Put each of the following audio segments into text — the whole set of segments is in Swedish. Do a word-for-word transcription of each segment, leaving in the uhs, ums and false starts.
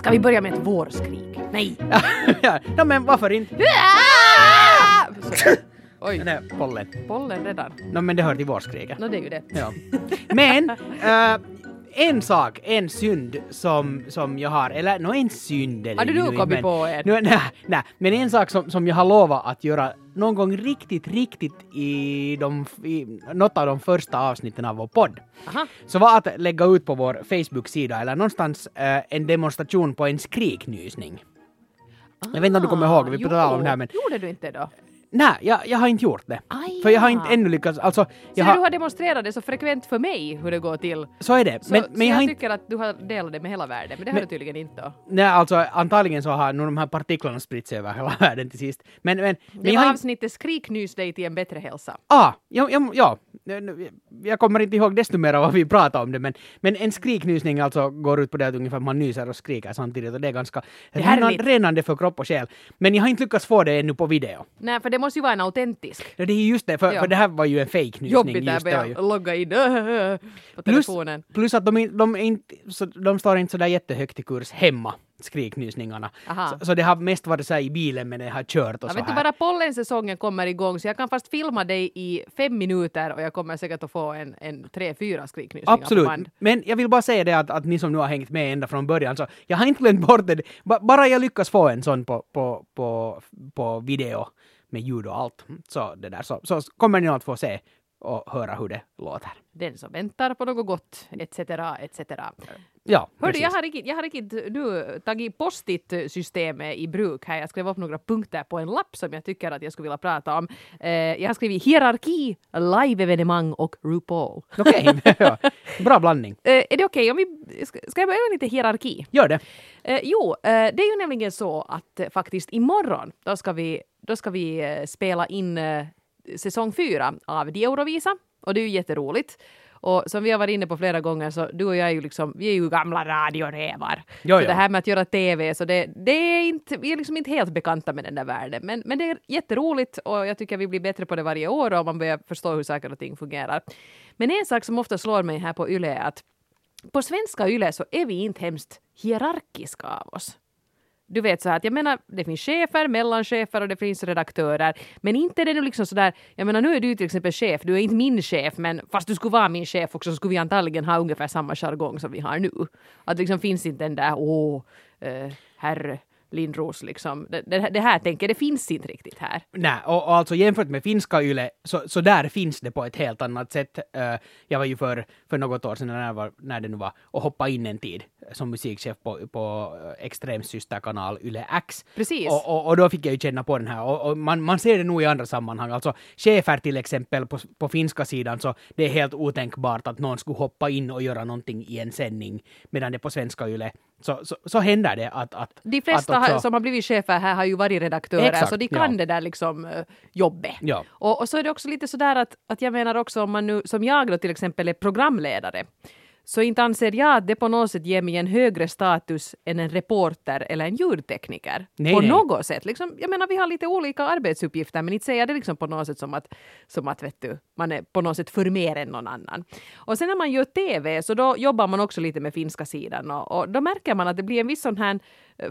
Ska vi börja med ett vårskrig? Nej. Ja, men varför inte? Oj. Nej, pollen. Pollen redan. No, men det hör till vårskriget. No, det är ju det. Ja. Men uh, en sak, en synd som, som jag har, eller nå no, en synd. Eller, har du nu kommit på en? Nu, nej, nej, men en sak som, som jag har lovat att göra någon gång riktigt, riktigt i, de, i något av de första avsnitten av vår podd. Aha. Så var att lägga ut på vår Facebook-sida eller någonstans uh, en demonstration på en skriknysning. Ah, jag vet inte om du kommer ihåg, vi pratade om det här. Men... Gjorde du inte då? Nej, jag, jag har inte gjort det. Aj, för jag har inte ännu lyckats. Alltså, jag har... du har demonstrerat det så frekvent för mig hur det går till. Så är det. Men, så, men så jag, jag inte... tycker att du har delat det med hela världen. Men det har du tydligen inte då. Nej, alltså antagligen så har nog de här partiklarna spritts över hela världen till sist. Men, men, men det var jag... avsnittet skriknys dig till en bättre hälsa. Ah, ja, ja, ja. Jag kommer inte ihåg desto mer av vad vi pratar om det. Men, men en skriknysning alltså går ut på det att ungefär man nyser och skriker samtidigt. Och det är ganska det renan, renande för kropp och själ. Men jag har inte lyckats få det ännu på video. Nej, för det måste ju vara en autentisk. Ja, det är just det, för, för det här var ju en fake-nysning. Jobbigt där med att logga in på telefonen. Plus, plus att de, de, inte, så, de står inte sådär jättehögt i kurs hemma, skriknysningarna. Så, så det har mest varit så här i bilen men det har kört och ja, så vet här. Vet du, bara pollensäsongen kommer igång så jag kan fast filma dig i fem minuter och jag kommer säkert att få en, en tre, fyra skriknysningar. Absolut, men jag vill bara säga det att, att ni som nu har hängt med ända från början så jag har inte glömt bort det. B- bara jag lyckas få en sån på, på, på, på video med ljud och allt. Så, det där. Så, så kommer ni att få se och höra hur det låter. Den som väntar på något gott, et cetera, et cetera. Ja, hörde, jag har riktigt, jag har riktigt nu tagit post-it-systemet i bruk här. Jag skrev upp några punkter på en lapp som jag tycker att jag skulle vilja prata om. Eh, jag har skrivit hierarki, live-evenemang och RuPaul. Okej, okay. Ja. Bra blandning. Eh, är det okej? Okay? Ska, ska jag börja med lite hierarki? Gör det. Eh, jo, eh, det är ju nämligen så att eh, faktiskt imorgon, då ska vi, då ska vi eh, spela in... Eh, säsong fyra av De Eurovisar och det är ju jätteroligt och som vi har varit inne på flera gånger så du och jag är ju liksom, vi är ju gamla radiorevar jo, så jo. Det här med att göra tv så det, det är inte, vi är liksom inte helt bekanta med den där världen men, men det är jätteroligt och jag tycker vi blir bättre på det varje år och man börjar förstå hur saker och ting fungerar men en sak som ofta slår mig här på Yle är att på svenska Yle så är vi inte hemskt hierarkiska av oss. Du vet så här att jag menar, det finns chefer, mellanchefer och det finns redaktörer. Men inte det nu liksom sådär, jag menar nu är du till exempel chef, du är inte min chef. Men fast du skulle vara min chef också så skulle vi antagligen ha ungefär samma jargong som vi har nu. Att liksom finns inte den där, åh, eh, herr Lindros liksom. Det, det, det här tänker jag, det finns inte riktigt här. Nej, och, och alltså jämfört med finska Yle, så, så där finns det på ett helt annat sätt. Uh, jag var ju för, för något år sedan när, var, när det nu var och hoppa in en tid som musikchef på, på extremsysterkanal Yle X. Precis. Och, och, och då fick jag ju känna på den här. Och, och man, man ser det nog i andra sammanhang. Alltså chefer till exempel på, på finska sidan så det är helt otänkbart att någon skulle hoppa in och göra någonting i en sändning. Medan det på svenska Yle så, så, så händer det att... att de flesta att också... som har blivit chefer här har ju varit redaktörer. Exakt, så de kan ja. Det där liksom jobbet. Ja. Och, och så är det också lite sådär att, att jag menar också om man nu, som jag då till exempel är programledare. Så inte anser jag att det på något sätt ger mig en högre status än en reporter eller en ljudtekniker. Nej, på nej. Något sätt. Liksom, jag menar, vi har lite olika arbetsuppgifter, men inte säger det liksom på något sätt som att, som att vet du, man är på något sätt för mer än någon annan. Och sen när man gör tv så då jobbar man också lite med finska sidan. Och, och då märker man att det blir en viss sån här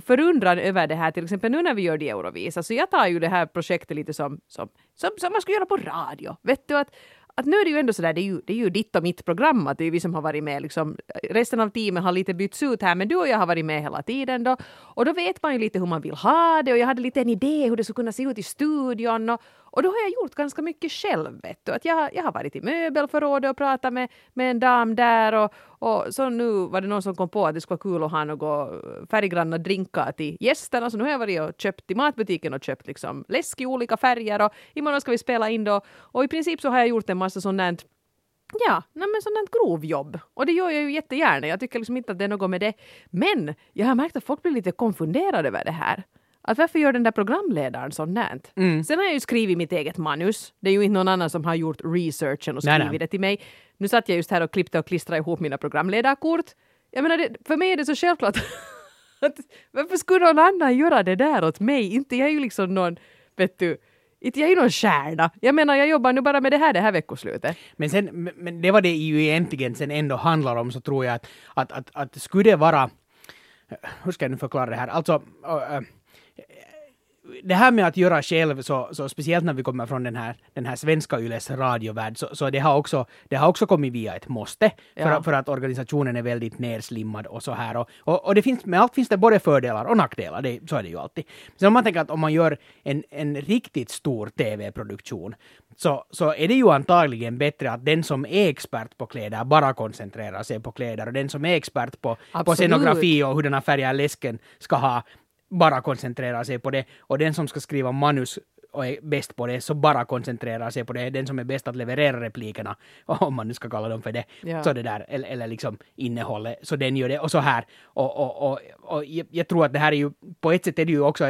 förundran över det här. Till exempel nu när vi gör det Eurovisa. Så jag tar ju det här projektet lite som, som, som, som man skulle göra på radio. Vet du att... Att nu är det ju ändå sådär, det är ju, det är ju ditt och mitt program att det är vi som har varit med liksom, resten av teamen har lite bytts ut här men du och jag har varit med hela tiden då och då vet man ju lite hur man vill ha det och jag hade lite en idé hur det skulle kunna se ut i studion och, och då har jag gjort ganska mycket själv vet du, att jag, jag har varit i möbelförrådet och pratat med, med en dam där och, och så nu var det någon som kom på att det skulle vara kul att ha något färggranna drinkar till gästerna så nu har jag varit och köpt i matbutiken och köpt liksom läsk i olika färger och imorgon ska vi spela in då och i princip så har jag gjort en massa så sånt här, ja, nej men sånt här grovjobb. Och det gör jag ju jättegärna. Jag tycker liksom inte att det är något med det. Men jag har märkt att folk blir lite konfunderade över det här. Att varför gör den där programledaren sånt här? Mm. Sen har jag ju skrivit mitt eget manus. Det är ju inte någon annan som har gjort researchen och skrivit nej, nej. Det till mig. Nu satt jag just här och klippte och klistrade ihop mina programledarkort. Jag menar, det, för mig är det så självklart att varför skulle någon annan göra det där åt mig? Inte jag är ju liksom någon, vet du, inte jag är någon kärna. Jag menar, jag jobbar nu bara med det här det här veckoslutet. Men, sen, men det var det ju egentligen sen ändå handlar om så tror jag att, att, att, att skulle det vara hur ska jag nu förklara det här? Alltså, äh, det här med att göra själv, så, så speciellt när vi kommer från den här, den här svenska Yles radiovärld, så, så det, har också, det har också kommit via ett måste, för, ja. för att organisationen är väldigt nedslimmad och så här. Och, och, och det finns, med allt finns det både fördelar och nackdelar, det, så är det ju alltid. Så om man tänker att om man gör en, en riktigt stor tv-produktion, så, så är det ju antagligen bättre att den som är expert på kläder bara koncentrerar sig på kläder, och den som är expert på, på scenografi och hur den här färgen läsken ska ha, bara koncentrera sig på det, och den som ska skriva manus och är bäst på det, så bara koncentrera sig på det, den som är bäst att leverera replikerna, om man nu ska kalla dem för det, yeah. så det där, eller, eller liksom innehållet, så den gör det, och så här, och, och, och, och jag tror att det här är ju, på ett sätt är det ju också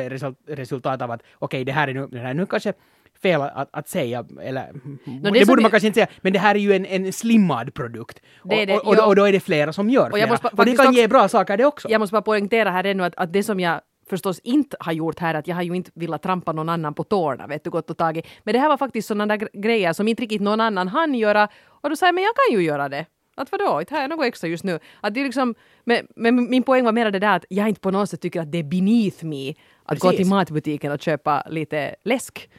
resultat av att, okej, okay, det här är nu, det här är nu kanske fel att, att säga, eller no, det, det borde man kanske inte säga, men det här är ju en, en slimmad produkt, det det, och, och, och då är det flera som gör flera, och, bara, och det kan också ge bra saker det också. Jag måste bara poängtera här ännu att, att det som jag förstås inte har gjort här, att jag har ju inte villat trampa någon annan på tårna, vet du, gott och taget. Men det här var faktiskt sådana där grejer som inte riktigt någon annan hann göra, och då säger jag, men jag kan ju göra det. Att vadå, det här är något extra just nu. Att det är liksom, men, men min poäng var mer det där att jag inte på något sätt tycker att det är beneath me att Precis. gå till matbutiken och köpa lite läsk.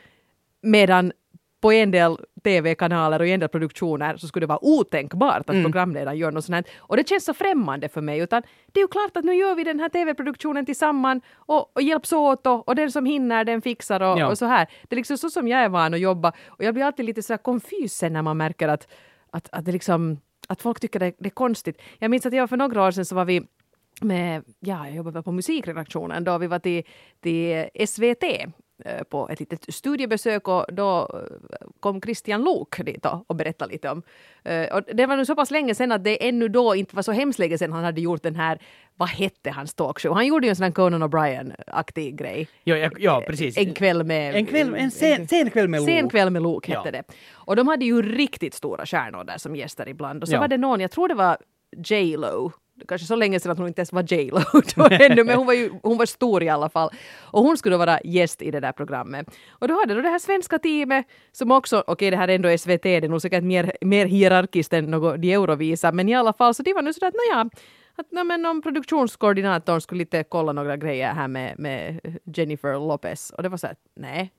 Medan på en del tv-kanaler och en del produktioner så skulle det vara otänkbart att mm. programledaren gör något sånt här. Och det känns så främmande för mig, utan det är ju klart att nu gör vi den här tv-produktionen tillsammans och, och hjälps åt, och, och den som hinner den fixar och, ja. och så här. Det är liksom så som jag är van att jobba, och jag blir alltid lite så här konfusen när man märker att, att, att, det liksom, att folk tycker det, det är konstigt. Jag minns att jag för några år sedan så var vi med, ja, jag jobbade på musikredaktionen då, vi var till, till S V T på ett litet studiebesök, och då kom Christian Luuk dit och berättade lite om. Och det var nu så pass länge sedan att det ännu då inte var så hemskt länge sedan han hade gjort den här, vad hette hans talkshow? Han gjorde ju en sån här Conan O'Brien-aktig grej. Ja, ja, ja, precis. En kväll med... En, kväll, en sen, sen kväll med Luuk. Sen kväll med Luuk hette ja. det. Och de hade ju riktigt stora stjärnor där som gäster ibland. Och så ja. var det någon, jag tror det var J-Lo, kanske så länge sedan att hon inte ens var J-Lo ännu, men hon var, ju, hon var stor i alla fall. Och hon skulle vara gäst i det där programmet. Och då hade då det här svenska teamet som också, okej okay, det här är ändå S V T, det är nog säkert mer, mer hierarkiskt än något De Eurovisar, men i alla fall så det var nu sådär att nåja, att no, men om produktionskoordinatorn skulle lite kolla några grejer här med, med Jennifer Lopez. Och det var så att nej,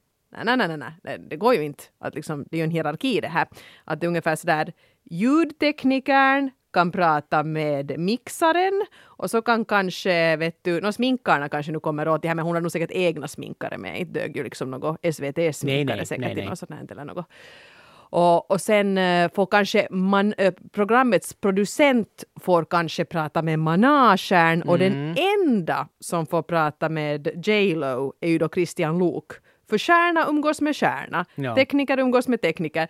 nej, nej, nej, nej, det går ju inte. Att liksom, det är ju en hierarki i det här. Att det är ungefär sådär, ljudteknikern kan prata med mixaren, och så kan kanske, vet du, no, sminkarna kanske nu kommer åt det här, men hon har nog säkert egna sminkare med, inte dög ju liksom något S V T-sminkare säkert nej, nej. Något sånt eller något. Och, och sen får kanske man, programmets producent får kanske prata med managern, och mm. den enda som får prata med J-Lo är ju då Christian Luuk. För stjärna umgås med stjärna, ja. tekniker umgås med tekniker.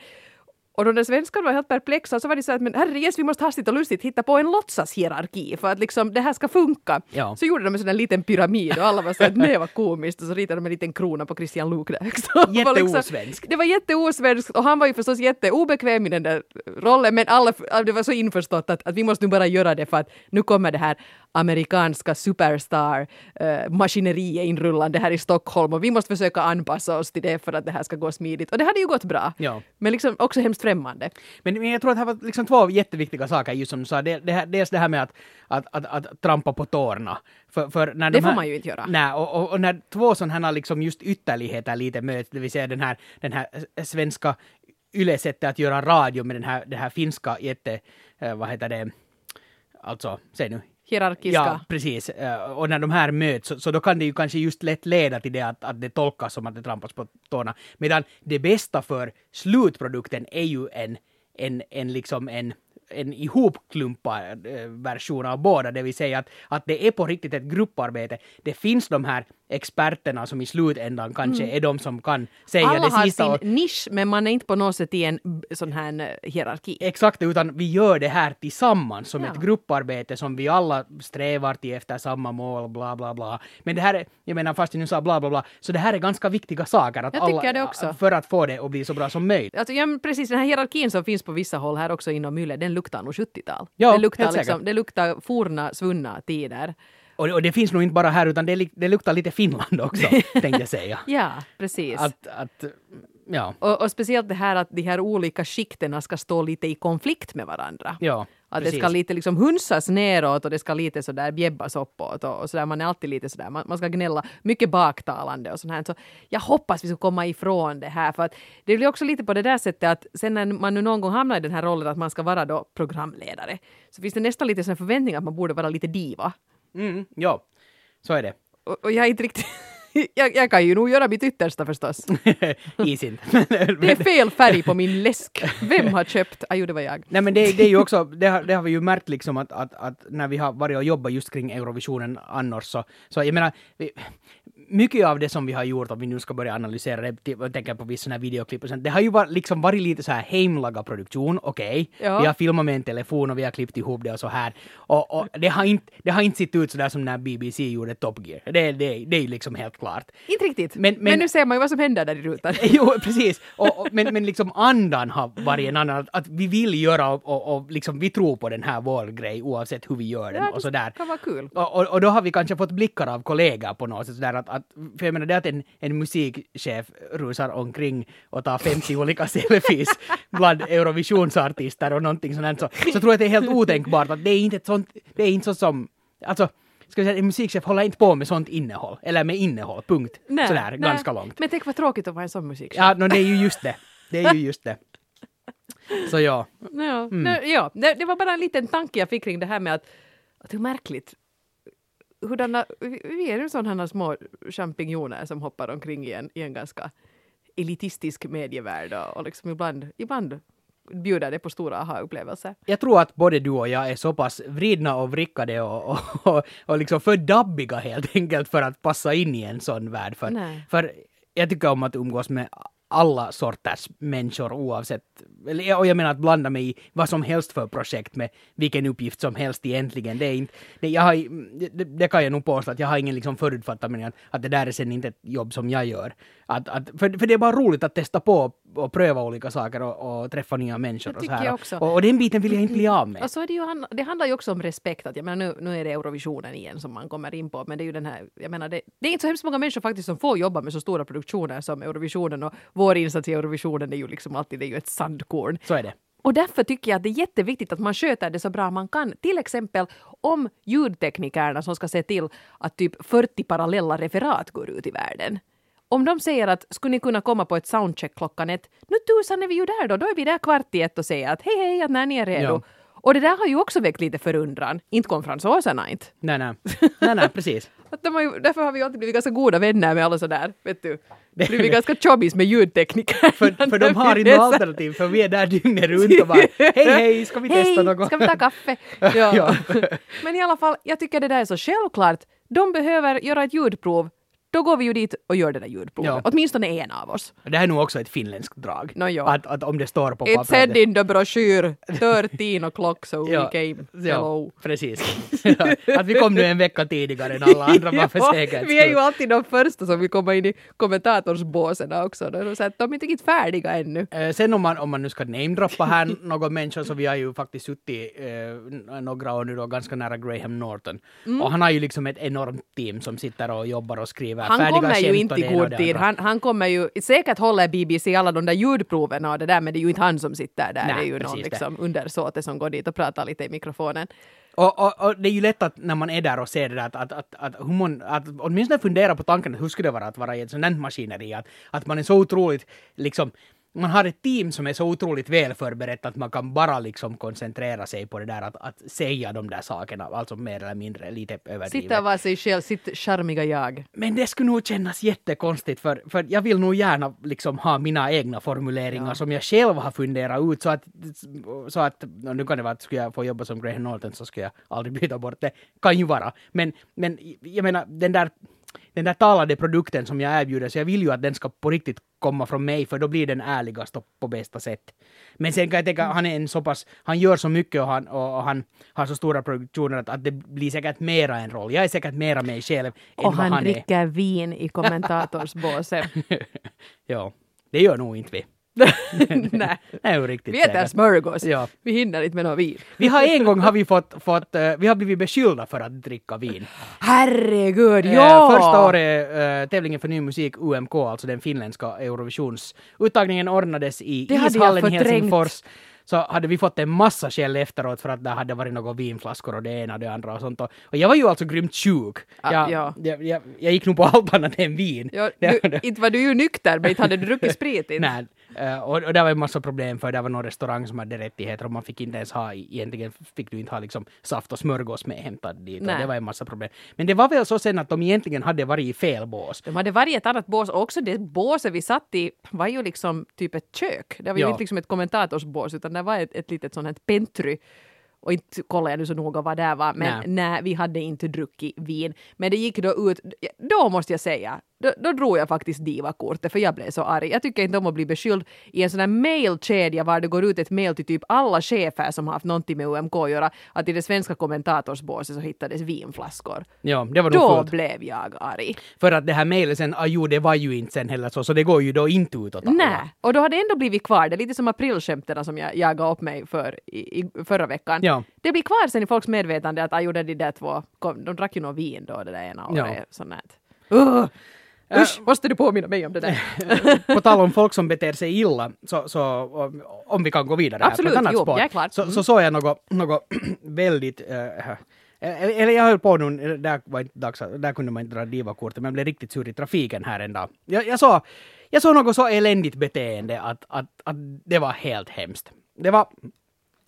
Och då den svenskan var helt perplexa, så var det så att men herrejes, vi måste hastigt och lustigt hitta på en låtsashierarki för att liksom det här ska funka. Ja. Så gjorde de en sån där liten pyramid, och alla var så att det var komiskt, och så ritade de en liten krona på Christian Luuk där. Jätteosvenskt. Det var jätteosvenskt, och han var ju förstås jätteobekväm i den där rollen, men alla, det var så införstått att, att vi måste nu bara göra det, för att nu kommer det här amerikanska superstar-maskineriet uh, inrullande här i Stockholm, och vi måste försöka anpassa oss till det för att det här ska gå smidigt. Och det hade ju gått bra. Ja. Men liksom också hemskt främmande. Men, men jag tror att det här var liksom två jätteviktiga saker, just som du sa. Det, det här, dels det här med att, att, att, att trampa på tårna. För, för när de det får här, man ju inte göra. Nej, och, och, och när två sådana liksom just ytterligheter lite möts, det vill säga den här, den här svenska Yle-sättet att göra radio med den här, den här finska jätte... Eh, vad heter det? Alltså, säg nu. Hierarkiska. Ja, precis. Och när de här möts, så, så då kan det ju kanske just lätt leda till det att, att det tolkas som att det trampas på tårna. Medan det bästa för slutprodukten är ju en, en, en liksom en, en ihopklumpad version av båda. Det vill säga att, att det är på riktigt ett grupparbete. Det finns de här experterna som i slutändan kanske mm. är de som kan säga alla det sista. Alla har sin och... nisch, men man är inte på något sätt i en sån här hierarki. Exakt, utan vi gör det här tillsammans som ja. ett grupparbete som vi alla strävar till efter samma mål, bla bla bla. Men det här är, jag menar fast jag nu sa bla bla bla, så det här är ganska viktiga saker att alla, för att få det att bli så bra som möjligt. Alltså, ja, precis, den här hierarkin som finns på vissa håll här också inom Yle, den luktar nog sjuttiotal. Ja, den luktar, liksom, den luktar forna, svunna tider. Och det finns nog inte bara här, utan det luktar lite Finland också, tänkte jag säga. Ja, precis. Att, att, Ja. Och, och speciellt det här att de här olika skikterna ska stå lite i konflikt med varandra. Ja, att precis. Det ska lite liksom hunsas neråt och det ska lite så där bjäbbas uppåt och, och så där. Man är alltid lite så där. Man, man ska gnälla mycket baktalande och sånt här. Så jag hoppas vi ska komma ifrån det här, för att det blir också lite på det där sättet att sen när man nu någon gång hamnar i den här rollen att man ska vara då programledare, så finns det nästan lite sån förväntning att man borde vara lite diva. Mm, ja, så är det. Och, och jag är inte riktigt... Jag, jag kan ju nog göra mitt yttersta förstås. Isin. Det är fel färg på min läsk. Vem har köpt? Ah, jo, det var jag. Nej, men det, det är ju också, det har, det har vi ju märkt liksom att, att, att när vi har varit och jobbat just kring Eurovisionen annars så, så jag menar, vi, mycket av det som vi har gjort, om vi nu ska börja analysera det och tänka på vissa sådana här videoklipp och sånt, det har ju var, liksom varit lite så här hemlaga produktion, okej. Okay. Ja. Vi har filmat med en telefon och vi har klippt ihop det och så här. Och, och det har inte, det har inte sett ut sådär som när B B C gjorde Top Gear. Det, det, det är ju liksom helt klart. Inte riktigt, men, men, men nu ser man ju vad som händer där i rutan. Jo, precis. Och, och, men, men liksom andan har varit en annan, att vi vill göra och, och, och liksom vi tror på den här vår grej oavsett hur vi gör den, ja, och sådär. Det kan vara kul. Och, och, och då har vi kanske fått blickar av kollegor på något sätt sådär att, att, för jag menar det att en, en musikchef rusar omkring och tar femtio olika selfies bland Eurovisionsartister och någonting sånt, så, så tror jag att det är helt otänkbart att det är inte ett sånt, det är inte så som, alltså ska vi säga, en musikchef håller inte på med sånt innehåll. Eller med innehåll, punkt. Nej, sådär, nej. Ganska långt. Men tänk vad tråkigt att vara en sån musikchef. Ja, no, det är ju just det. Det är ju just det. Så ja. Ja, mm. no, ja. Det, det var bara en liten tanke jag fick kring det här med att, att hur märkligt. Hurdana, vi är ju sådana små champinjoner som hoppar omkring i en, i en ganska elitistisk medievärld. Och, och liksom ibland... ibland bjuda det på stora aha-upplevelser. Jag tror att både du och jag är så pass vridna och vrickade och, och, och, och liksom för dabbiga helt enkelt för att passa in i en sån värld. För, för jag tycker om att umgås med alla sorters människor oavsett, och jag menar att blanda mig i vad som helst för projekt med vilken uppgift som helst egentligen. Det, är inte, det, jag har, det, det kan jag nog påstå att jag har ingen liksom förutfattad mening att, att det där är sen inte ett jobb som jag gör. Att, att, för, för det är bara roligt att testa på och pröva olika saker och, och träffa nya människor. Det tycker och så här. Jag också. Och, och den biten vill jag inte bli av med. Och så är det, ju, det handlar ju också om respekt. Att, jag menar, nu, nu är det Eurovisionen igen som man kommer in på, men det är ju den här, jag menar, det, det är inte så hemskt många människor faktiskt som får jobba med så stora produktioner som Eurovisionen, och vår insats i Eurovisionen är ju liksom alltid, det är ju ett sandkorn. Så är det. Och därför tycker jag att det är jätteviktigt att man sköter det så bra man kan. Till exempel om ljudteknikerna som ska se till att typ fyrtio parallella referat går ut i världen. Om de säger att skulle ni kunna komma på ett soundcheck klockan ett, nu tusan är vi ju där då, då är vi där kvart i ett och säger att hej hej, att när ni är redo. Ja. Och det där har ju också väckt lite förundran. Inte kom fransåsarna inte. Nej, nej. Nej, nej, precis. Att de har ju, därför har vi alltid blivit ganska goda vänner med alla sådär, vet du. Det blir vi ganska chobbis med ljudtekniker. För, för de har inte alternativ, för vi är där dygnet runt och bara, hej hej, ska vi testa något? Hej, ska vi ta kaffe? Ja. Ja. Men i alla fall, jag tycker det där är så självklart. De behöver göra ett ljudprov. Då går vi ju dit och gör det där ljudprovet. Ja. Åtminstone en av oss. Det här är nog också ett finländskt drag. No, ja. att, att om det står på pappret. It's said in the brochure, thirteen o'clock so we came. Ja, hello. Precis. Ja, att vi kom nu en vecka tidigare än alla andra. Ja, vi är ju alltid de första som vill komma in i kommentatorsbåsarna också. De, så att de är inte riktigt färdiga ännu. Eh, sen om man, om man nu ska namedroppa här någon människa, så vi har ju faktiskt suttit eh, några år nu då, ganska nära Graham Norton. Mm. Och han har ju liksom ett enormt team som sitter och jobbar och skriver. Han kommer ju inte i god tid. Han, han kommer ju, säkert håller B B C alla de där ljudproverna och det där, men det är ju inte han som sitter där. Nej, det är ju någon liksom undersåte som går dit och pratar lite i mikrofonen. Och, och, och det är ju lätt att när man är där och ser det där, att, att, att, att, hur man, att åtminstone fundera på tanken hur skulle det vara att vara i ett sådant maskineri, att, att man är så otroligt liksom, man har ett team som är så otroligt väl förberett att man kan bara liksom koncentrera sig på det där att, att säga de där sakerna, alltså mer eller mindre lite överdrivet. Sitta var sig själv, sitt charmiga jag. Men det skulle nog kännas jättekonstigt, för, för jag vill nog gärna liksom ha mina egna formuleringar, ja, som jag själv har funderat ut, så att, så att nu kan det vara att skulle jag få jobba som Graham Norton så skulle jag aldrig byta bort det. Kan ju vara. Men, men jag menar, den där den där talade produkten som jag erbjuder, så jag vill ju att den ska på riktigt komma från mig, för då blir den ärligast och på bästa sätt. Men sen kan jag tänka, han är en så pass, han gör så mycket och han, och, och han har så stora produktioner att, att det blir säkert mera en roll. Jag är säkert mera mig själv än och vad han är. Och han dricker vin i kommentatorsbåsen. Ja, det gör nog inte vi. Nej, det är ju riktigt. Vi äter smörgås. Ja. Vi hinner inte med något vin. Vi har en gång har vi fått, fått uh, vi har blivit beskyllda för att dricka vin. Herregud, ja! Uh, första året uh, tävlingen för ny musik, U M K, alltså den finländska Eurovisionsuttagningen, ordnades i det ishallen i Helsingfors. Så hade vi fått en massa skäll efteråt för att det hade varit några vinflaskor och det ena och det andra och sånt. Och jag var ju alltså grymt tjuk. Jag, ah, ja. jag, jag, jag gick nog på allt annat än vin. Ja, du, inte var du ju nykter, men inte hade du druckit sprit. Nej, uh, och, och det var en massa problem för det var någon restaurang som hade rättigheter och man fick inte ens ha, egentligen fick du inte ha liksom saft och smörgås med hämtad dit. Det var en massa problem. Men det var väl så sen att de egentligen hade varit i fel bås. De hade varit ett annat bås och också det båset vi satt i var ju liksom typ ett kök. Det var ju ja. inte liksom ett kommentatorsbås utan det var ett, ett litet sånt här pentry. Och inte kollar jag nu så noga vad det var. Men nej. nej, vi hade inte druckit vin. Men det gick då ut, då måste jag säga, då, då drog jag faktiskt divakortet för jag blev så arg. Jag tycker inte om att bli beskylld i en sån här mailkedja var det går ut ett mail till typ alla chefer som har haft någonting med U M K att göra. Att i det svenska kommentatorsbåset så hittades vinflaskor. Ja, det var nog då fullt. Blev jag arg. För att det här mailet sen, ah, jo det var ju inte sen heller så, så det går ju då inte ut att alla. Nej, och då har det ändå blivit kvar. Det är lite som aprilskämterna som jag jagade upp mig för i, i förra veckan. Ja. Ja. Det blir kvar sen i folks medvetande att jag gjorde de där två, de drack ju någon vin då det där ena året. Ja. Sånt där. Uh, usch, uh, måste du påminna mig om det där? På tal om folk som beter sig illa, så, så om, om vi kan gå vidare här på ett annat jo, spår. Mm. Så såg så jag något, något väldigt... Uh, Eller jag höll på nu, där, var inte dags, där kunde man inte dra divakortet, men jag blev riktigt sur i trafiken här en dag. Jag, jag, såg, jag såg något så eländigt beteende att, att, att det var helt hemskt. Det var...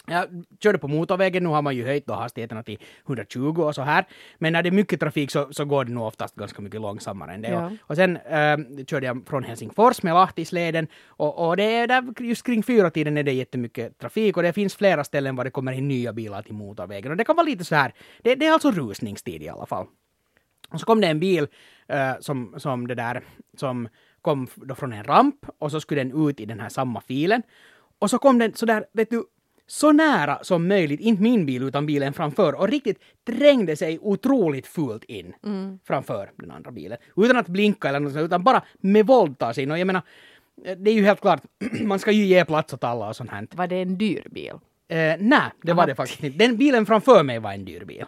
Jag körde på motorvägen, nu har man ju höjt då hastigheterna till hundratjugo och så här. Men när det är mycket trafik så, så går det nog oftast ganska mycket långsammare än det. Ja. Och, och sen äh, körde jag från Helsingfors med Lahtisleden och, och det är där, just kring fyra tiden är det jättemycket trafik och det finns flera ställen var det kommer in nya bilar till motorvägen. Och det kan vara lite så här, det, det är alltså rusningstid i alla fall. Och så kom det en bil äh, som, som det där, som kom då från en ramp och så skulle den ut i den här samma filen. Och så kom den så där, vet du, så nära som möjligt, inte min bil utan bilen framför och riktigt trängde sig otroligt fult in mm. framför den andra bilen. Utan att blinka eller något, utan bara med våld ta sig in. Och jag menar, det är ju helt klart, man ska ju ge plats åt alla och sånt här. Var det en dyr bil? Eh, nej, det Aha. var det faktiskt inte. Den bilen framför mig var en dyr bil.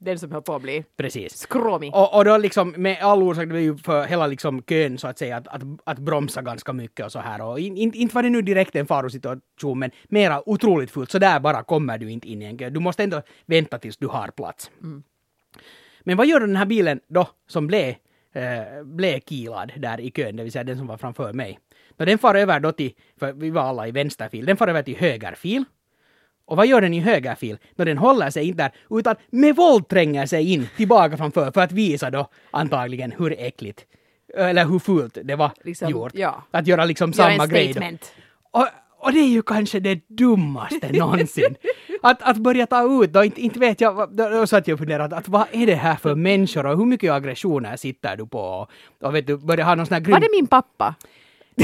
Den som höll på att bli precis. Skråmig. Och, och då liksom med all orsak, det var ju för hela liksom kön så att säga att, att, att bromsa ganska mycket och så här. Och in, in, inte var det nu direkt en farosituation, men mera otroligt fullt. Så där bara kommer du inte in i en kö. Du måste ändå vänta tills du har plats. Mm. Men vad gör den här bilen då som blev, eh, blev kilad där i kön, det vill säga den som var framför mig. Då den far över då till, för vi var alla i vänsterfil, den far över till högerfil. Och vad gör den i högerfil? När den håller sig inte där, utan med våld tränger sig in tillbaka framför för att visa då antagligen hur äckligt eller hur fult det var liksom, gjort. Ja. Att göra liksom samma gör en grej. Och, och det är ju kanske det dummaste någonsin. Att, att börja ta ut, då inte, inte vet jag, då satt jag och funderade, att vad är det här för människor och hur mycket aggressioner sitter du på? Och, och vet du, börjar ha någon sån här grym... Var det min pappa?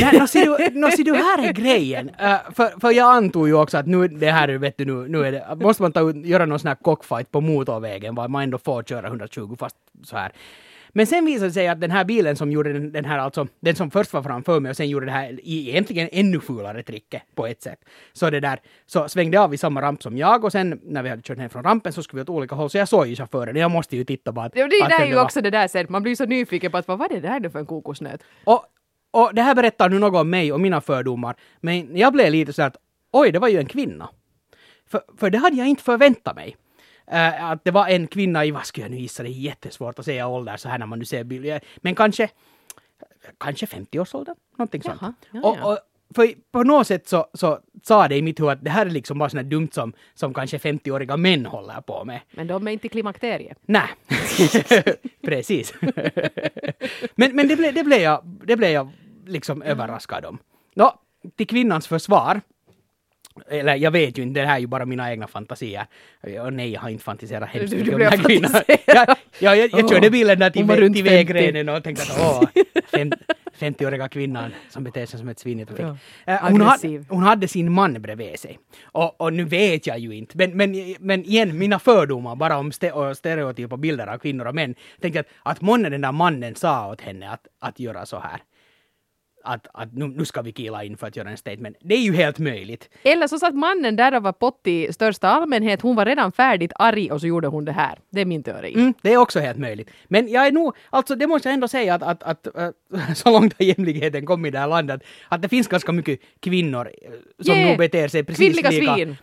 Nej, nå ser du, nå ser du här är grejen. Uh, för, för jag antog ju också att nu det här, vet du, nu, nu är det, måste man ta, göra någon sån här cockfight på motorvägen, var man ändå får köra hundratjugo fast så här. Men sen visade sig att den här bilen som gjorde den, den här, alltså den som först var framför mig och sen gjorde det här egentligen ännu fulare tricket på ett sätt. Så det där, så svängde jag vid samma ramp som jag och sen när vi hade kört ner från rampen så skulle vi åt olika håll så jag såg ju chauffören och jag måste ju titta bara. Att, ja, det att är ju var... också det där sättet, man blir så nyfiken på att vad var det där för en kokosnöt? Och Och det här berättar nu något om mig och mina fördomar. Men jag blev lite så att, oj, det var ju en kvinna. För, för det hade jag inte förväntat mig. Uh, att det var en kvinna i, vad ska jag nu gissa, det är jättesvårt att säga ålder så här när man nu ser bilder. Men kanske, kanske femtio-årsåldern, någonting Jaha, sånt. Ja, ja. Och, och för på något sätt så, så sa det i mitt huvud att det här är liksom bara sådana dumt som, som kanske femtio-åriga män håller på med. Men de är inte klimakterier. Nej, precis. men men det blev det ble jag... Det ble jag liksom mm. överraskar dem. Nå, till kvinnans försvar, eller jag vet ju inte, det här är ju bara mina egna fantasier. Och nej, jag har inte fantiserat hemskt du, mycket du om den här kvinnan. Jag, jag, jag, jag körde bilen där till, till vägrenen och tänkte att åh, fem, femtioåriga kvinnan som beter sig som ett svin i trafik. Ja. Hon, hade, hon hade sin man bredvid sig. Och, och nu vet jag ju inte, men, men, men igen, mina fördomar bara om ste- och stereotypa bilder av kvinnor och män. Tänkte att, att månne den där mannen sa åt henne att, att göra så här. att, att nu, nu ska vi kila in för att göra en statement. Det är ju helt möjligt. Eller så satt mannen där och var pottig i största allmänhet. Hon var redan färdigt arg och så gjorde hon det här. Det är min teori. Mm, det är också helt möjligt. Men jag är nog, alltså det måste jag ändå säga att, att, att äh, så långt har jämlikheten kommit i det här landet att det finns ganska mycket kvinnor som yeah. nog beter sig precis lika,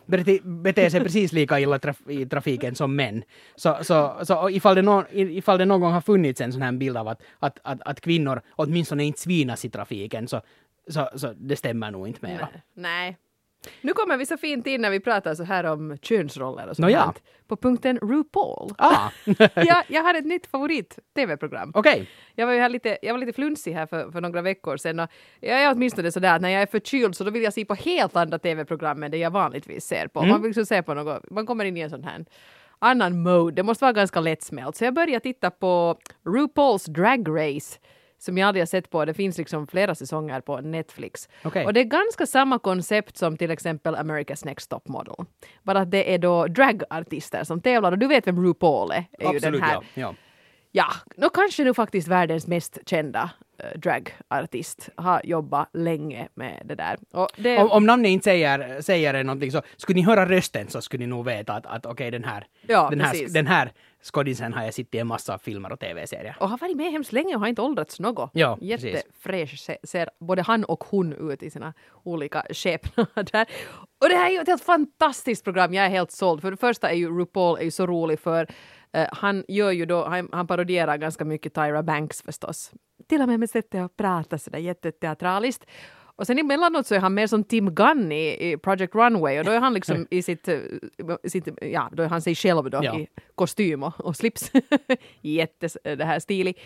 beter sig precis lika illa traf, i trafiken som män. Så, så, så ifall, det någon, ifall det någon gång har funnits en sån här bild av att, att, att, att kvinnor åtminstone inte svinas i trafiken så, så, så det stämmer nog inte mer. Nej. Nej. Nu kommer vi så fint in när vi pratar så här om könsroller och sånt. No, ja. På punkten RuPaul. Ah. jag, jag har ett nytt favorit-tv-program. Okay. Jag var ju här lite, jag var lite flunsig här för, för några veckor sedan. Och jag är åtminstone sådär att när jag är förkyld så då vill jag se på helt andra tv-program än det jag vanligtvis ser på. Mm. Man vill så se på något. Man kommer in i en sån här annan mode. Det måste vara ganska lättsmält. Så jag började titta på RuPaul's Drag Race. Som jag aldrig har sett på. Det finns liksom flera säsonger på Netflix. Okay. Och det är ganska samma koncept som till exempel America's Next Top Model. Bara att det är då dragartister som tävlar. Och du vet vem RuPaul är. är Absolut, ju den här, ja. Ja, ja kanske nu faktiskt världens mest kända äh, dragartist. Har jobbat länge med det där. Och det... Om, om namnet inte säger, säger någonting så skulle ni höra rösten så skulle ni nog veta att, att okej okay, den här... Ja, den här, den här skådisen har jag sett i en massa filmer och tv-serier. Och har varit med hemskt länge och har inte åldrats något. Ja, jättefräsch ser, ser både han och hon ut i sina olika skepnader. Och det här är ju ett helt fantastiskt program. Jag är helt såld. För det första är ju RuPaul är ju så rolig för uh, han gör ju då, han, han parodierar ganska mycket Tyra Banks förstås. Till och med med sättet att prata sådär jätteteatraliskt. Och sen emellanåt så är han mer som Tim Gunn i, i Project Runway. Och då är han liksom i sitt, i sitt... Ja, då är han sig själv då ja. I kostym och, och slips. Jättes, det här stilig.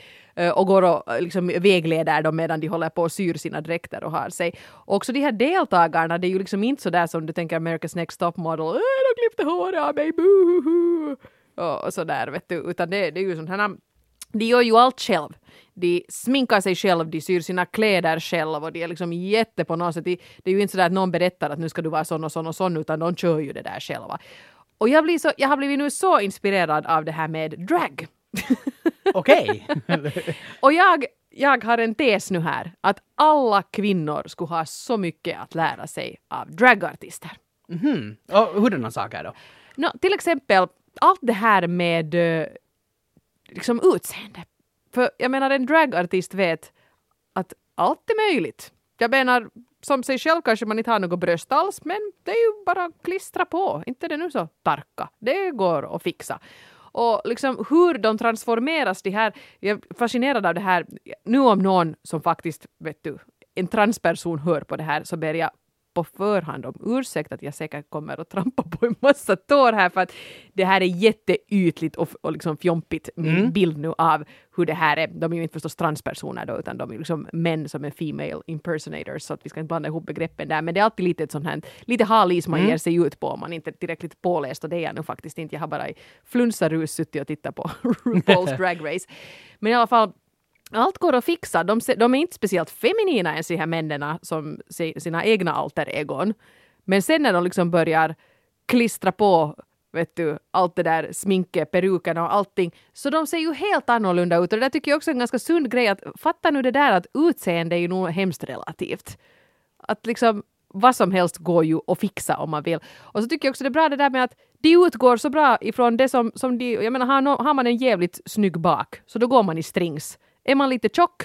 Och går och liksom vägleder dem medan de håller på och syr sina dräkter och har sig. Och också de här deltagarna, det är ju liksom inte så där som du tänker America's Next Top Model. Äh, de klippte håret av mig, buhuhu. Och sådär, vet du. Utan det, det är ju sånt här... De gör ju allt själv. De sminkar sig själv, de syr sina kläder själv och det är liksom jätte på något sätt. Det är ju inte så där att någon berättar att nu ska du vara sån och sån och sån utan de kör ju det där själva. Och jag, blir så, jag har blivit nu så inspirerad av det här med drag. Okej. Okay. Och jag, jag har en tes nu här att alla kvinnor skulle ha så mycket att lära sig av dragartister. Mm-hmm. Och hurdana saker då? No, till exempel allt det här med... liksom utseende. För jag menar en dragartist vet att allt är möjligt. Jag menar som sig själv kanske man inte har något bröst alls men det är ju bara klistra på. Inte det nu så tarka. Det går att fixa. Och liksom hur de transformeras det här. Jag är fascinerad av det här. Nu om någon som faktiskt vet du en transperson hör på det här så ber jag på förhand om ursäkt att jag säkert kommer att trampa på en massa tår här för att det här är jätteytligt och, och liksom fjompigt mm. bild nu av hur det här är. De är ju inte förstås transpersoner då utan de är liksom män som är female impersonators så att vi ska inte blanda ihop begreppen där men det är alltid lite ett sånt här, lite halis man mm. ger sig ut på om man inte är tillräckligt påläst och det är jag nu faktiskt inte. Jag har bara i flunsarus suttit och tittat på RuPaul's Drag Race. Men i alla fall allt går att fixa. De, de är inte speciellt feminina ens de här männen som sina egna alter-egon. Men sen när de liksom börjar klistra på vet du, allt det där sminke, peruken och allting. Så de ser ju helt annorlunda ut. Och det där tycker jag också är en ganska sund grej. Att fatta nu det där att utseende är ju nog hemskt relativt. Att liksom vad som helst går ju att fixa om man vill. Och så tycker jag också det är bra det där med att de utgår så bra ifrån det som, som de... Jag menar, har, no, har man en jävligt snygg bak så då går man i strings. Är man lite tjock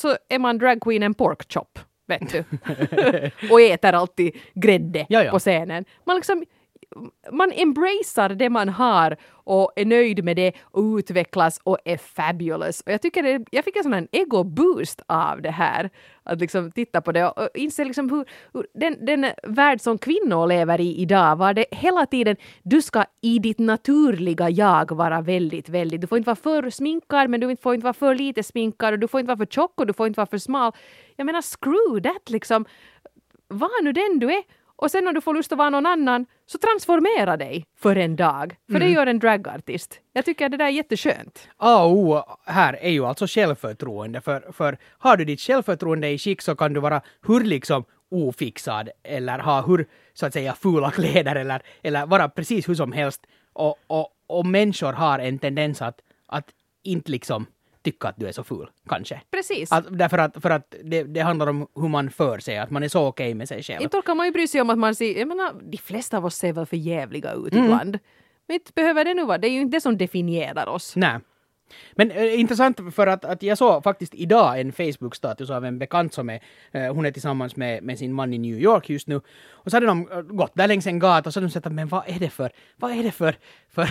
så är man drag queen en pork chop, vet du. Och äter alltid grädde ja, ja. På scenen. Man liksom man embracear det man har och är nöjd med det och utvecklas och är fabulous. Och jag tycker det, jag fick en sån här ego-boost av det här. Att liksom titta på det och inse liksom hur, hur den, den värld som kvinnor lever i idag var det hela tiden, du ska i ditt naturliga jag vara väldigt, väldigt. Du får inte vara för sminkad men du får inte vara för lite sminkad och du får inte vara för tjock och du får inte vara för smal. Jag menar, screw that liksom. Var nu den du är. Och sen när du får lust att vara någon annan så transformera dig för en dag. För mm. det gör en dragartist. Jag tycker att det där är jätteskönt. Oh, här är ju alltså självförtroende. För, för har du ditt självförtroende i skick så kan du vara hur liksom ofixad eller ha hur så att säga fula kläder eller, eller vara precis hur som helst. Och, och, och människor har en tendens att, att inte liksom tycka att du är så ful, kanske. Precis. Att, därför att, för att det, det handlar om hur man för sig, att man är så okej med sig själv. Inte orkar man ju bry sig om att man ser, jag menar, de flesta av oss ser väl för jävliga ut mm. ibland. Men inte behöver det nu vara, det är ju inte det som definierar oss. Nej. Men äh, intressant för att, att jag såg faktiskt idag en Facebook-status av en bekant som är, äh, hon är tillsammans med, med sin man i New York just nu. Och så hade de äh, gått där längs en gata och så hade de sett att men vad är det för, vad är det för, för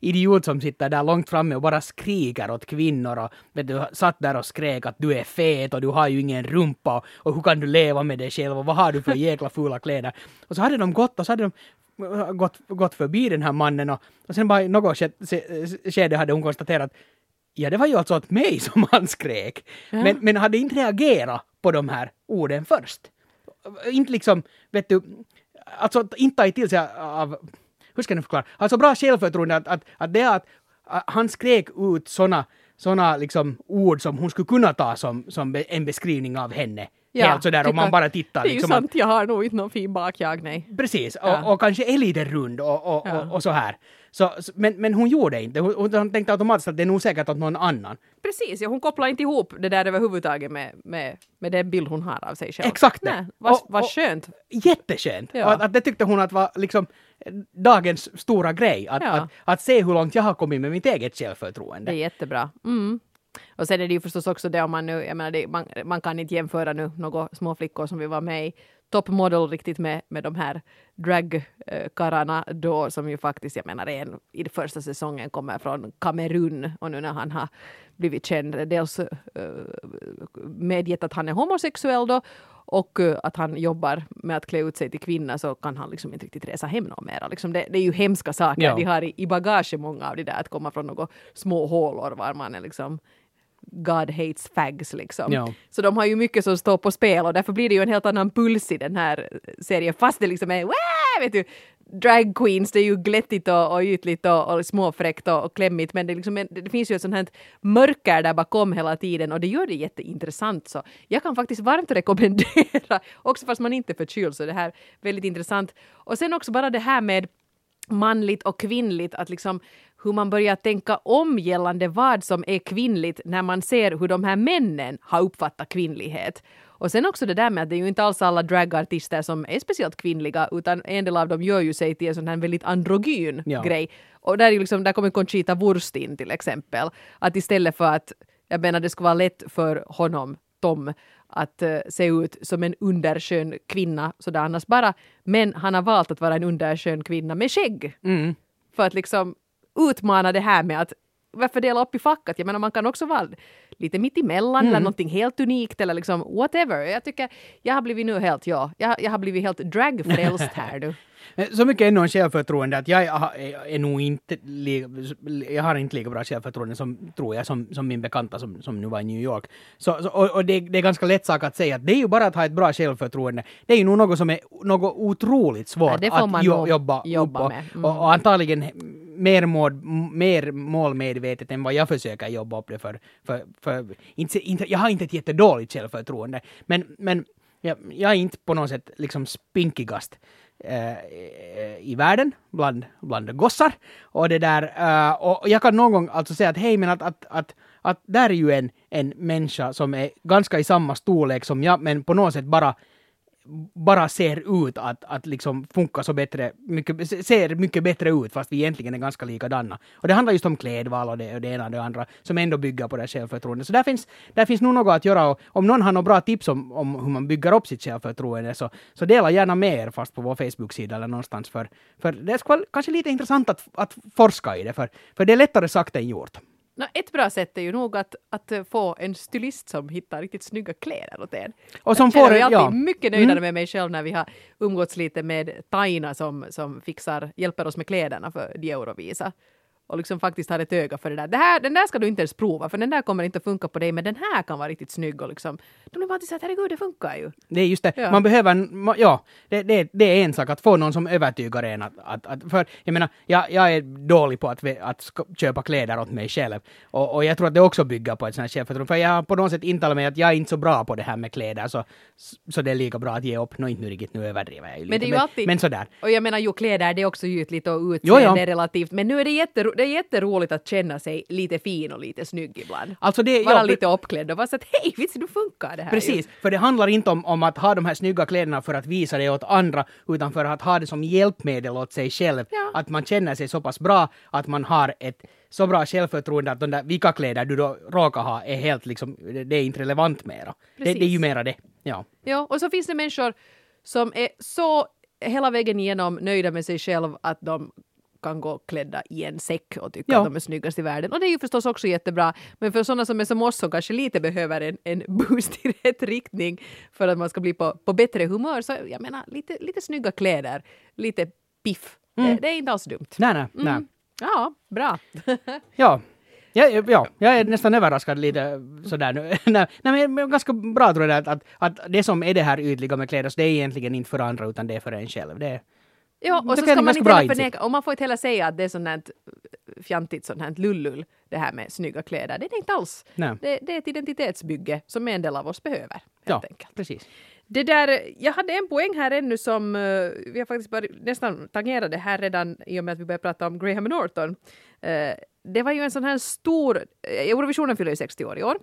idiot som sitter där långt framme och bara skriker åt kvinnor och vet du, satt där och skrek att du är fet och du har ju ingen rumpa och, och hur kan du leva med dig själv och vad har du för jäkla fula kläder. Och så hade de gått och så hade de gått, gått förbi den här mannen och, och sen bara i något skede hade hon konstaterat ja, det var ju alltså åt mig som han skrek. Ja. Men, men hade inte reagerat på de här orden först. Inte liksom, vet du, alltså inte i till sig av, hur ska jag förklara? Alltså bra självförtroende att, att, att det är att, att han skrek ut såna, såna liksom ord som hon skulle kunna ta som, som en beskrivning av henne. Ja, helt sådär om man bara tittar. Det är liksom, ju sant, jag har nog inte någon fin bakjag, nej. Precis, ja. och, och kanske är lite rund och, och, ja. och, och så här. Så, men, men hon gjorde det inte. Hon, hon tänkte automatiskt att det är nog säkert åt någon annan. Precis, ja, hon kopplar inte ihop det där överhuvudtaget med, med, med den bild hon har av sig själv. Exakt det. Vad skönt. Jätteskönt. Ja. Att, att det tyckte hon att var liksom dagens stora grej. Att, ja. att, att se hur långt jag har kommit med mitt eget självförtroende. Det är jättebra. Mm. Och sen är det ju förstås också det om man nu, jag menar det, man, man kan inte jämföra nu några små flickor som vi var med i Top Model riktigt med, med de här dragkararna då som ju faktiskt, jag menar en i den första säsongen kommer från Kamerun och nu när han har blivit känd dels uh, medgett att han är homosexuell då och uh, att han jobbar med att klä ut sig till kvinna så kan han liksom inte riktigt resa hem någon mer. Liksom det, det är ju hemska saker, ja. De har i, i bagage många av det där att komma från några små hålor var man är liksom God hates fags liksom. Ja. Så de har ju mycket som står på spel och därför blir det ju en helt annan puls i den här serien fast det liksom är, Wah! Vet du, drag queens, det är ju glättigt och, och ytligt och, och småfräckt och, och klämmigt men det, liksom, det finns ju ett sånt här mörker där bakom hela tiden och det gör det jätteintressant så jag kan faktiskt varmt rekommendera också fast man inte är förkyld så det här är väldigt intressant och sen också bara det här med manligt och kvinnligt att liksom hur man börjar tänka om gällande vad som är kvinnligt när man ser hur de här männen har uppfattat kvinnlighet. Och sen också det där med att det är ju inte alls alla dragartister som är speciellt kvinnliga utan en del av dem gör ju sig till en sån här väldigt androgyn ja. Grej. Och där, är liksom, där kommer Conchita Wurst in till exempel. Att istället för att, jag menar det skulle vara lätt för honom, Tom, att uh, se ut som en underskön kvinna sådär annars bara. Men han har valt att vara en underskön kvinna med skägg. Mm. För att liksom utmana det här med att varför dela upp i fackat? Jag menar man kan också vara lite mitt emellan mm. eller någonting helt unikt eller liksom whatever. Jag tycker jag har blivit nu helt, ja. Jag, jag har blivit helt dragfrälst här nu. Så mycket är någon självförtroende att jag är nog inte jag har inte lika bra självförtroende som tror jag som, som min bekanta som, som nu var i New York. Så, så, och och det, det är ganska lätt sak att säga att det är ju bara att ha ett bra självförtroende. Det är ju nog något som är något otroligt svårt ja, att jo, jobba, jobba med. Mm. Och, och antagligen mer, mål, mer målmedvetet än vad jag försöker jobba upp det för. för, för inte, inte, jag har inte ett jättedåligt självförtroende men, men jag, jag är inte på något sätt liksom spinkigast i världen bland, bland gossar och det där och jag kan någon gång alltså säga att hej men att, att, att, att där är ju en, en människa som är ganska i samma storlek som jag men på något sätt bara bara ser ut att, att liksom funka så bättre, mycket, ser mycket bättre ut fast vi egentligen är ganska likadana. Och det handlar just om klädval och det, och det ena och det andra som ändå bygger på det här självförtroendet. Så där finns, där finns nog något att göra och om någon har några bra tips om, om hur man bygger upp sitt självförtroende så, så dela gärna med er fast på vår Facebook-sida eller någonstans för, för det är kanske lite intressant att, att forska i det för, för det är lättare sagt än gjort. No, ett bra sätt är ju nog att, att få en stylist som hittar riktigt snygga kläder åt en. Och som får, jag är alltid ja. mycket nöjdare mm. med mig själv när vi har umgåtts lite med Taina som, som fixar, hjälper oss med kläderna för De Eurovisar. Och liksom faktiskt har ett öga för det där. Det här, den där ska du inte ens prova för den där kommer inte att funka på dig men den här kan vara riktigt snygg och liksom de blir bara till så här, herregud det funkar ju. Det är just det. Ja. Man behöver, ja, det, det, det är en sak att få någon som övertygar en att, att, att för jag menar, jag, jag är dålig på att, att köpa kläder åt mig själv och, och jag tror att det också bygger på ett sånt här självförtroende för jag på något sätt intalar mig att jag är inte så bra på det här med kläder så, så det är lika bra att ge upp, no, inte nu riktigt, nu överdriver jag ju lite. Men det är ju alltid, men, men sådär. Och jag menar ju kläder det är också ytligt och utseende relativt men nu är det jätteroligt det är jätteroligt att känna sig lite fin och lite snygg ibland. Alltså det, Bara ja, lite uppklädd och bara så att hej, vitsi, du funkar det här. Precis, ju. För det handlar inte om, om att ha de här snygga kläderna för att visa det åt andra, utan för att ha det som hjälpmedel åt sig själv. Ja. Att man känner sig så pass bra att man har ett så bra självförtroende att de där vilka kläder du då råkar ha är helt liksom, det är inte relevant mera. Det, det är ju mera det. Ja. Ja, och så finns det människor som är så hela vägen igenom nöjda med sig själv att de kan gå klädda i en säck och tycka ja. att de är snyggast i världen. Och det är ju förstås också jättebra. Men för sådana som är som oss som kanske lite behöver en, en boost i rätt riktning för att man ska bli på, på bättre humör. Så jag menar, lite, lite snygga kläder. Lite piff. Mm. Det, det är inte alls dumt. Nej, nej, nej. Mm. Ja, bra. ja. Ja, ja, jag är nästan överraskad lite sådär nu. Nej, men ganska bra tror jag att, att, att det som är det här ytliga med kläder, det är egentligen inte för andra utan det är för en själv. Det är, ja, och så ska man inte heller förneka, och man får inte heller säga att det är sånt här fjantigt, sånt här lullull, det här med snygga kläder. Det är inte alls. Det, det är ett identitetsbygge som en del av oss behöver, helt ja, enkelt. Precis. Det där, jag hade en poäng här ännu som vi har faktiskt börjat, nästan tangerade här redan i och med att vi började prata om Graham Norton. Det var ju en sån här stor... Eurovisionen fyller ju sextio år i år.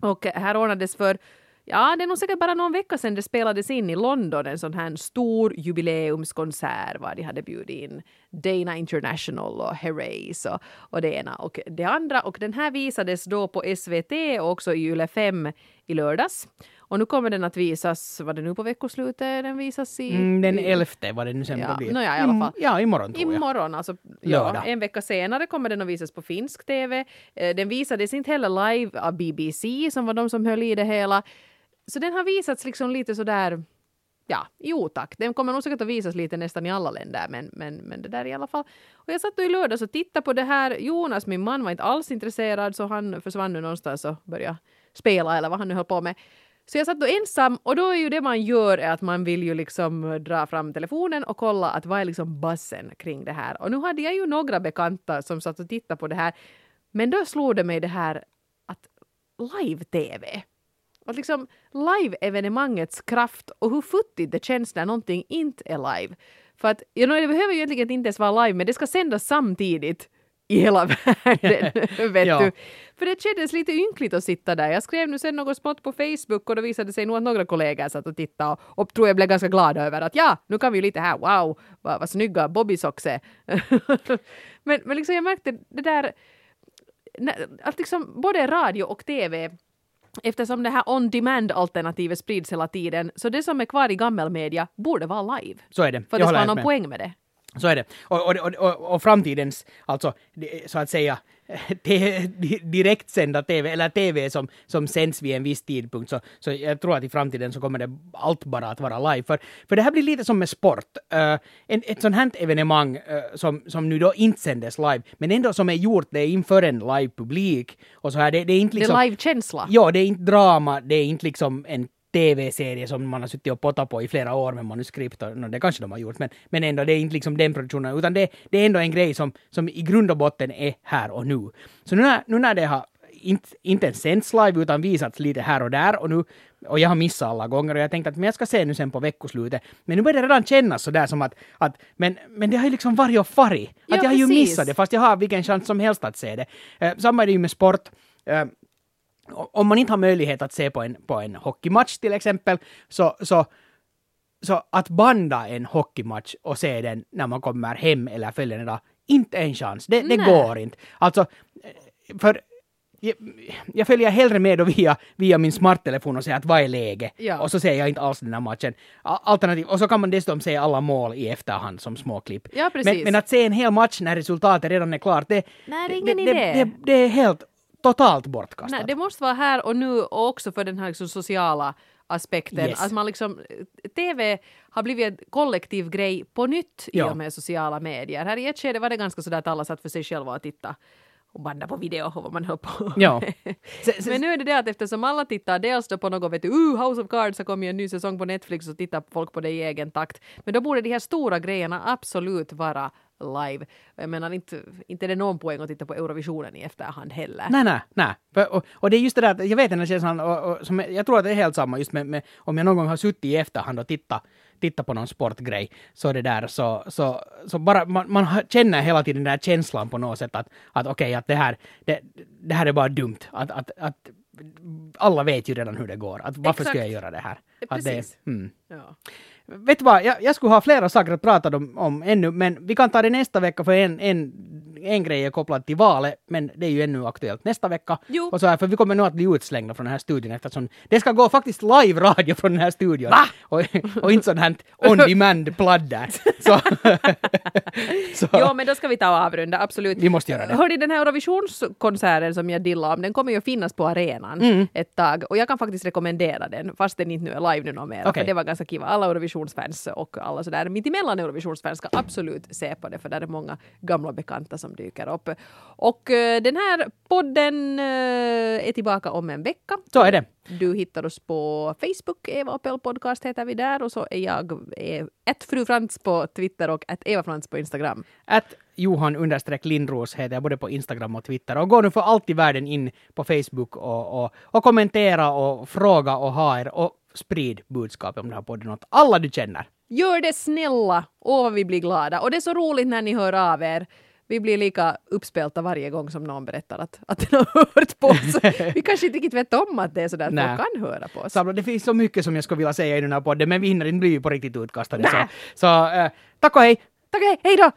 Och här ordnades för... Ja, det är nog säkert bara någon vecka sedan det spelades in i London en sån här stor jubileumskonsert var de hade bjudit in Dana International och Herreys och, och det ena och det andra. Och den här visades då på S V T och också i Yle fem i lördags. Och nu kommer den att visas, var det nu på veckoslutet den visas i... Mm, den elfte var det nu sen ja, på det. No, ja, i alla fall. Ja, imorgon tror jag. Imorgon, alltså ja, en vecka senare kommer den att visas på finsk tv. Den visades inte heller live av B B C som var de som höll i det hela. Så den har visats liksom lite sådär, ja, i otakt. Den kommer nog säkert att visas lite nästan i alla länder, men, men, men det där i alla fall. Och jag satt då i lördags och tittade på det här. Jonas, min man, var inte alls intresserad så han försvann nu någonstans och började spela eller vad han nu höll på med. Så jag satt då ensam och då är ju det man gör är att man vill ju liksom dra fram telefonen och kolla att vad är liksom bassen kring det här. Och nu hade jag ju några bekanta som satt och tittade på det här. Men då slog det mig det här att live-tv. Att liksom live-evenemangets kraft och hur futtigt det känns när någonting inte är live. För att, you know, det behöver ju egentligen inte ens vara live men det ska sändas samtidigt. I hela världen, vet ja. du. För det kändes lite ynkligt att sitta där. Jag skrev nu sen något smått på Facebook och då visade sig nog att några kollegor satt och tittade och, och tror jag blev ganska glada över att ja, nu kan vi ju lite här, wow, vad, vad snygga bobbysocks är. men, men liksom jag märkte det där att liksom både radio och tv, eftersom det här on-demand-alternativet sprids hela tiden, så det som är kvar i gammelmedia borde vara live. Så är det. För jag det ska vara någon med. poäng med det. Så är det. Och, och, och, och framtidens, alltså, så att säga, te, direktsända tv, eller tv som, som sänds vid en viss tidpunkt. Så, så jag tror att i framtiden så kommer det allt bara att vara live. För, för det här blir lite som med sport. Uh, en, ett sånt här evenemang uh, som, som nu då inte sändes live, men ändå som är gjort det är inför en live-publik. Och så här, det, det är inte liksom... Det är live-känsla. Ja, det är inte drama, det är inte liksom en tv-serie som man har suttit och potat på i flera år med manuskript och no, det kanske de har gjort men, men ändå det är inte liksom den produktionen utan det, det är ändå en grej som, som i grund och botten är här och nu. Så nu när, nu när det har inte, inte ens sänds live utan visats lite här och där och nu och jag har missat alla gånger och jag tänkte att men jag ska se nu sen på veckoslutet. Men nu börjar det redan kännas sådär som att, att men, men det har ju liksom varje och farg. Att ja, jag har ju precis. missat det fast jag har vilken chans som helst att se det. Eh, samma är det ju med sport. Eh, Om man inte har möjlighet att se på en, på en hockeymatch till exempel så, så, så att banda en hockeymatch och se den när man kommer hem eller följande dag, inte en chans. Det, det går inte. Alltså, för jag, jag följer hellre med och via, via min smarttelefon och säger att vad är läge? Ja. Och så ser jag inte alls den här matchen. Alternativ, och så kan man dessutom se alla mål i efterhand som småklipp. Ja, men, men att se en hel match när resultatet redan är klart, det, Nej, det, är, ingen det, idé. det, det, det är helt totalt bortkastat. Nej, det måste vara här och nu och också för den här liksom sociala aspekten. Yes. Att man liksom, tv har blivit en kollektiv grej på nytt ja. i och med sociala medier. Här i ett skede var det ganska sådär att alla satt för sig själva och titta och banda på video och vad man hör på. Ja. Men nu är det det att eftersom alla tittar dels då på något, vet du, uh, House of Cards har kommit en ny säsong på Netflix och tittar folk på det i egen takt. Men då borde de här stora grejerna absolut vara live. Jag menar, inte, inte är det någon poäng att titta på Eurovisionen i efterhand heller. Nej, nej, nej. Och, och det är just det där, jag vet inte, jag tror att det är helt samma just med, med om jag någon gång har suttit i efterhand och tittat titta på någon sportgrej så det där så, så, så bara man, man känner hela tiden den där känslan på något sätt att, att okej, okay, att det här det, det här är bara dumt att, att, att alla vet ju redan hur det går. Att varför Exakt. Ska jag göra det här? Att Precis. Det, mm. ja. Vet du vad, jag, jag skulle ha flera saker att prata om, om ännu, men vi kan ta det nästa vecka för en, en, en grej är kopplad till valet, men det är ju ännu aktuellt nästa vecka. Jo. Och så här, för vi kommer nog att bli utslängda från den här studion eftersom det ska gå faktiskt live radio från den här studion. Va? Och, och inte sån här on-demand-pladder. Jo, men då ska vi ta och avrunda, absolut. Vi måste göra det. Hörde, den här Eurovisionskonserten som jag dillade om, den kommer ju finnas på arenan mm. ett tag. Och jag kan faktiskt rekommendera den, fast den inte nu är live nu någon mer. Okay. För det var ganska kiva. Alla Eurovisionsfans och alla sådär mittemellan Eurovisionsfans ska absolut se på det, för där är många gamla bekanta som dyker upp. Och den här podden är tillbaka om en vecka. Så är det. Du hittar oss på Facebook, Eva och Pell Podcast heter vi där, och så är jag ett frufrans på Twitter och ett Eva Frans på Instagram. Att Johan_Lindros heter jag både på Instagram och Twitter, och gå nu för allt i världen in på Facebook och, och, och kommentera och fråga och ha er och sprid budskap om den här podden åt alla du känner. Gör det snälla, åh vad vi blir glada, och det är så roligt när ni hör av er. Vi blir lika uppspelta varje gång som någon berättar att, att den har hört på oss. Vi kanske inte riktigt vet om att det är sådär att man kan höra på oss. Sabla, det finns så mycket som jag skulle vilja säga i den här podden, men vi hinner inte bli på riktigt utkastade. Så, så äh, tack och hej! Tack och hej, hej då!